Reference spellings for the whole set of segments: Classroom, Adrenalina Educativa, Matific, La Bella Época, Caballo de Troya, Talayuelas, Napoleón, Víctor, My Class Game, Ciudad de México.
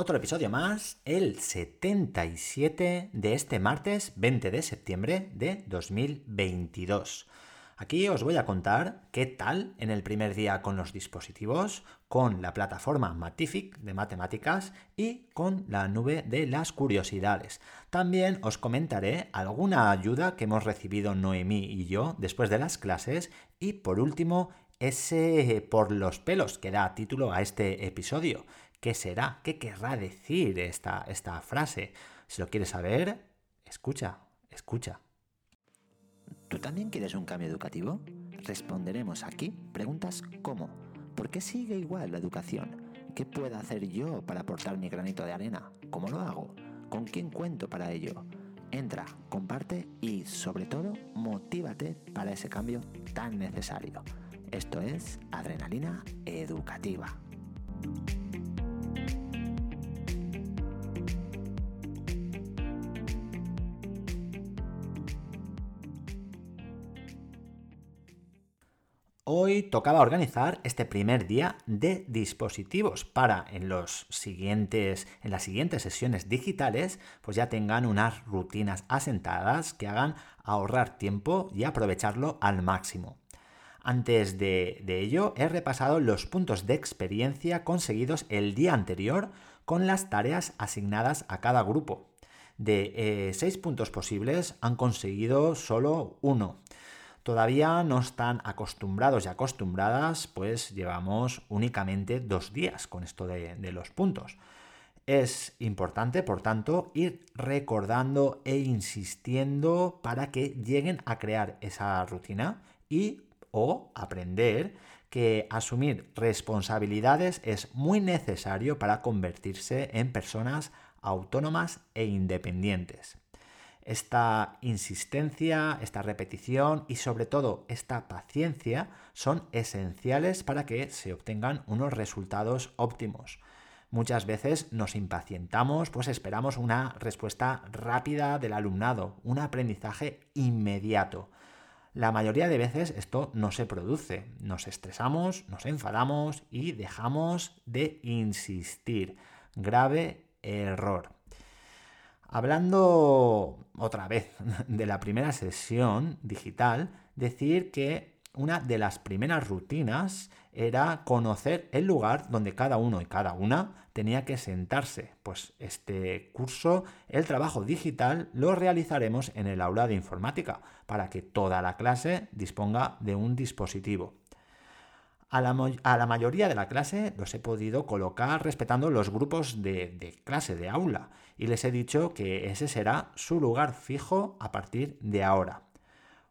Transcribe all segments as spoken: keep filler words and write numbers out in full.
Otro episodio más, el setenta y siete de este martes veinte de septiembre de dos mil veintidós. Aquí os voy a contar qué tal en el primer día con los dispositivos, con la plataforma Matific de matemáticas y con la nube de las curiosidades. También os comentaré alguna ayuda que hemos recibido Noemí y yo después de las clases y, por último, ese por los pelos que da título a este episodio. ¿Qué será? ¿Qué querrá decir esta, esta frase? Si lo quieres saber, escucha, escucha. ¿Tú también quieres un cambio educativo? Responderemos aquí preguntas como: ¿por qué sigue igual la educación? ¿Qué puedo hacer yo para aportar mi granito de arena? ¿Cómo lo hago? ¿Con quién cuento para ello? Entra, comparte y, sobre todo, motívate para ese cambio tan necesario. Esto es Adrenalina Educativa. Hoy tocaba organizar este primer día de dispositivos para en, los siguientes, en las siguientes sesiones digitales pues ya tengan unas rutinas asentadas que hagan ahorrar tiempo y aprovecharlo al máximo. Antes de, de ello he repasado los puntos de experiencia conseguidos el día anterior con las tareas asignadas a cada grupo. De eh, seis puntos posibles han conseguido solo uno. Todavía no están acostumbrados y acostumbradas, pues llevamos únicamente dos días con esto de, de los puntos. Es importante, por tanto, ir recordando e insistiendo para que lleguen a crear esa rutina y o aprender que asumir responsabilidades es muy necesario para convertirse en personas autónomas e independientes. Esta insistencia, esta repetición y sobre todo esta paciencia son esenciales para que se obtengan unos resultados óptimos. Muchas veces nos impacientamos, pues esperamos una respuesta rápida del alumnado, un aprendizaje inmediato. La mayoría de veces esto no se produce, nos estresamos, nos enfadamos y dejamos de insistir. Grave error. Hablando otra vez de la primera sesión digital, decir que una de las primeras rutinas era conocer el lugar donde cada uno y cada una tenía que sentarse. Pues este curso, el trabajo digital, lo realizaremos en el aula de informática para que toda la clase disponga de un dispositivo. A la, a la mayoría de la clase los he podido colocar respetando los grupos de, de clase, de aula, y les he dicho que ese será su lugar fijo a partir de ahora.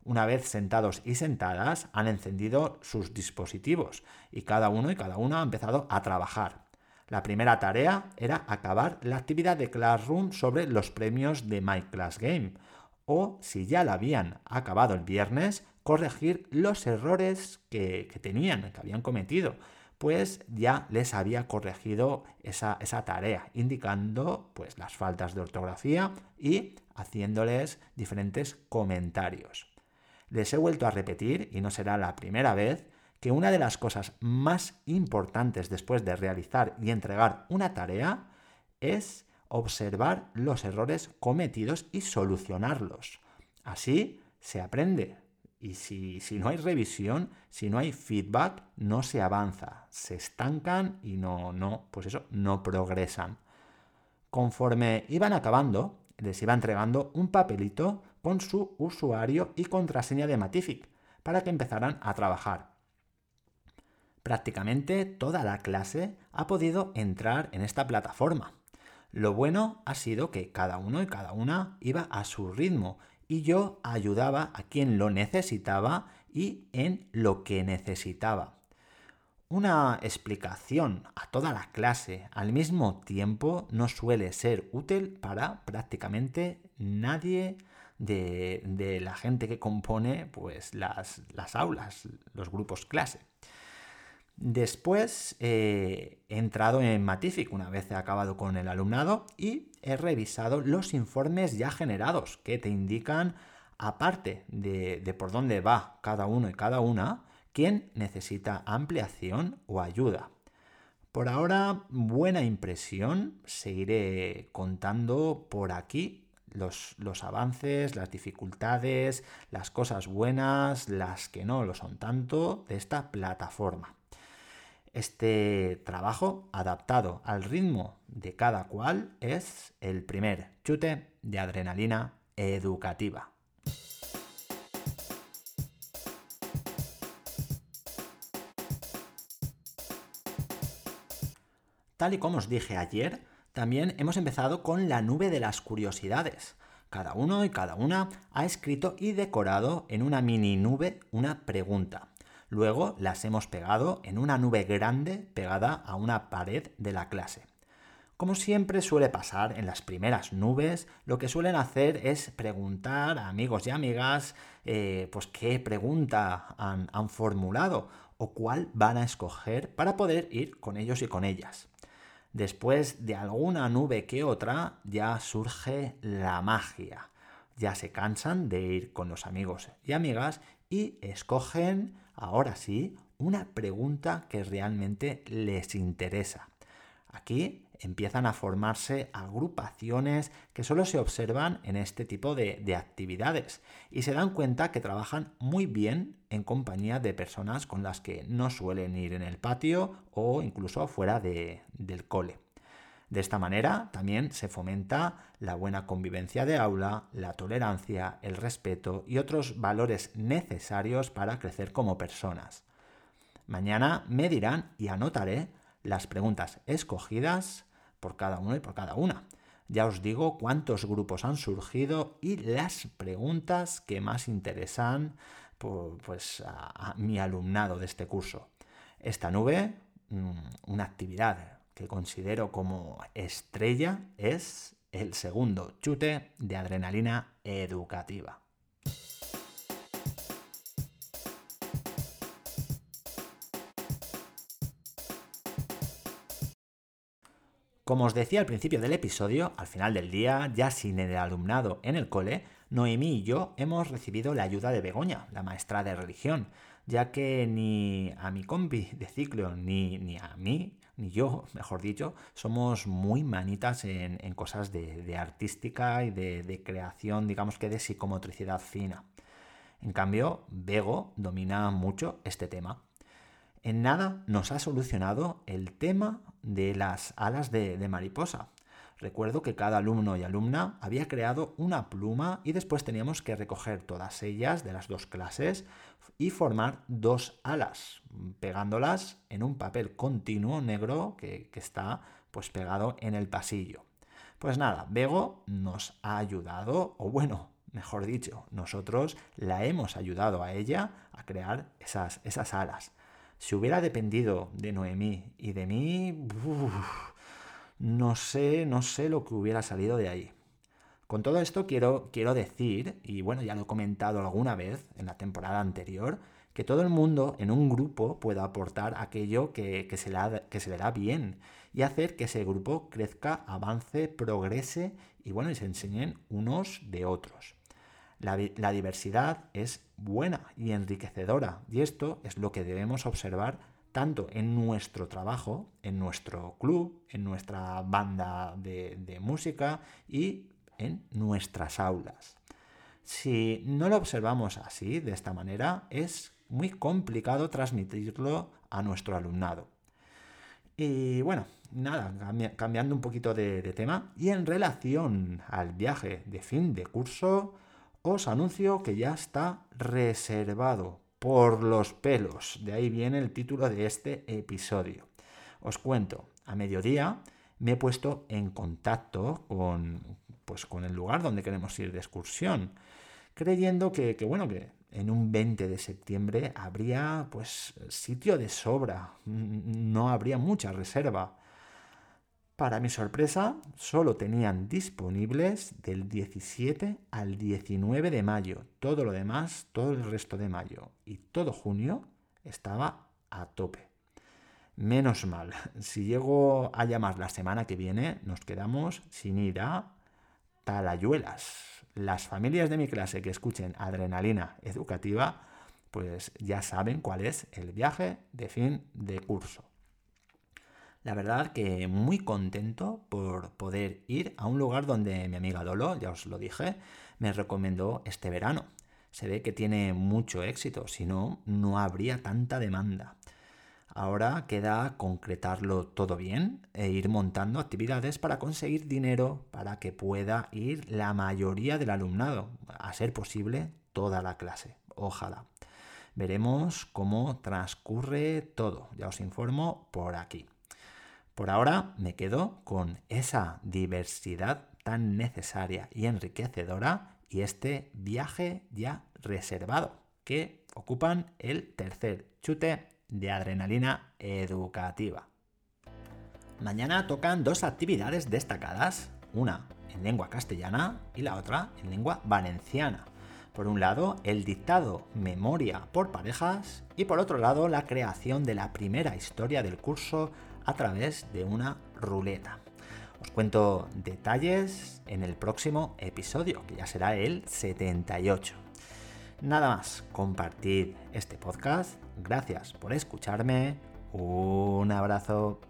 Una vez sentados y sentadas, han encendido sus dispositivos y cada uno y cada una ha empezado a trabajar. La primera tarea era acabar la actividad de Classroom sobre los premios de My Class Game, o si ya la habían acabado el viernes, corregir los errores que, que tenían, que habían cometido, pues ya les había corregido esa, esa tarea, indicando pues, las faltas de ortografía y haciéndoles diferentes comentarios. Les he vuelto a repetir, y no será la primera vez, que una de las cosas más importantes después de realizar y entregar una tarea es observar los errores cometidos y solucionarlos. Así se aprende. Y si, si no hay revisión, si no hay feedback, no se avanza, se estancan y no, no, pues eso, no progresan. Conforme iban acabando, les iba entregando un papelito con su usuario y contraseña de Matific para que empezaran a trabajar. Prácticamente toda la clase ha podido entrar en esta plataforma. Lo bueno ha sido que cada uno y cada una iba a su ritmo y yo ayudaba a quien lo necesitaba y en lo que necesitaba. Una explicación a toda la clase al mismo tiempo no suele ser útil para prácticamente nadie de, de la gente que compone pues, las, las aulas, los grupos clase. Después eh, he entrado en Matific una vez he acabado con el alumnado y he revisado los informes ya generados que te indican, aparte de, de por dónde va cada uno y cada una, quién necesita ampliación o ayuda. Por ahora, buena impresión. Seguiré contando por aquí los, los avances, las dificultades, las cosas buenas, las que no lo son tanto de esta plataforma. Este trabajo adaptado al ritmo de cada cual es el primer chute de adrenalina educativa. Tal y como os dije ayer, también hemos empezado con la nube de las curiosidades. Cada uno y cada una ha escrito y decorado en una mini nube una pregunta. Luego las hemos pegado en una nube grande pegada a una pared de la clase. Como siempre suele pasar en las primeras nubes, lo que suelen hacer es preguntar a amigos y amigas eh, pues qué pregunta han, han formulado o cuál van a escoger para poder ir con ellos y con ellas. Después de alguna nube que otra ya surge la magia. Ya se cansan de ir con los amigos y amigas y escogen, ahora sí, una pregunta que realmente les interesa. Aquí empiezan a formarse agrupaciones que solo se observan en este tipo de, de actividades y se dan cuenta que trabajan muy bien en compañía de personas con las que no suelen ir en el patio o incluso fuera de, del cole. De esta manera también se fomenta la buena convivencia de aula, la tolerancia, el respeto y otros valores necesarios para crecer como personas. Mañana me dirán y anotaré las preguntas escogidas por cada uno y por cada una. Ya os digo cuántos grupos han surgido y las preguntas que más interesan pues, a, a mi alumnado de este curso. Esta nube, una actividad que considero como estrella, es el segundo chute de adrenalina educativa. Como os decía al principio del episodio, al final del día, ya sin el alumnado en el cole, Noemí y yo hemos recibido la ayuda de Begoña, la maestra de religión, ya que ni a mi compi de ciclo ni, ni a mí, ni yo, mejor dicho, somos muy manitas en, en cosas de, de artística y de, de creación, digamos que de psicomotricidad fina. En cambio, Bego domina mucho este tema. En nada nos ha solucionado el tema de las alas de, de mariposa. Recuerdo que cada alumno y alumna había creado una pluma y después teníamos que recoger todas ellas de las dos clases y formar dos alas, pegándolas en un papel continuo negro que, que está pues, pegado en el pasillo. Pues nada, Bego nos ha ayudado, o bueno, mejor dicho, nosotros la hemos ayudado a ella a crear esas, esas alas. Si hubiera dependido de Noemí y de mí... Uff, No sé, no sé lo que hubiera salido de ahí. Con todo esto quiero, quiero decir, y bueno, ya lo he comentado alguna vez en la temporada anterior, que todo el mundo en un grupo pueda aportar aquello que, que, se la, que se le da bien y hacer que ese grupo crezca, avance, progrese y bueno, y se enseñen unos de otros. La, la diversidad es buena y enriquecedora y esto es lo que debemos observar tanto en nuestro trabajo, en nuestro club, en nuestra banda de, de música y en nuestras aulas. Si no lo observamos así, de esta manera, es muy complicado transmitirlo a nuestro alumnado. Y bueno, nada, cambiando un poquito de, de tema, y en relación al viaje de fin de curso, os anuncio que ya está reservado. Por los pelos, de ahí viene el título de este episodio. Os cuento, a mediodía me he puesto en contacto con, pues, con el lugar donde queremos ir de excursión, creyendo que, que, bueno, que en un veinte de septiembre habría pues, sitio de sobra, no habría mucha reserva. Para mi sorpresa, solo tenían disponibles del diecisiete al diecinueve de mayo. Todo lo demás, todo el resto de mayo y todo junio estaba a tope. Menos mal, si llego a llamar la semana que viene, nos quedamos sin ir a Talayuelas. Las familias de mi clase que escuchen Adrenalina Educativa, pues ya saben cuál es el viaje de fin de curso. La verdad que muy contento por poder ir a un lugar donde mi amiga Dolo, ya os lo dije, me recomendó este verano. Se ve que tiene mucho éxito, si no, no habría tanta demanda. Ahora queda concretarlo todo bien e ir montando actividades para conseguir dinero para que pueda ir la mayoría del alumnado, a ser posible toda la clase, ojalá. Veremos cómo transcurre todo, ya os informo por aquí. Por ahora me quedo con esa diversidad tan necesaria y enriquecedora y este viaje ya reservado, que ocupan el tercer chute de adrenalina educativa. Mañana tocan dos actividades destacadas, una en lengua castellana y la otra en lengua valenciana. Por un lado, el dictado Memoria por parejas y por otro lado, la creación de la primera historia del curso a través de una ruleta. Os cuento detalles en el próximo episodio, que ya será el setenta y ocho. Nada más, compartid este podcast. Gracias por escucharme. Un abrazo.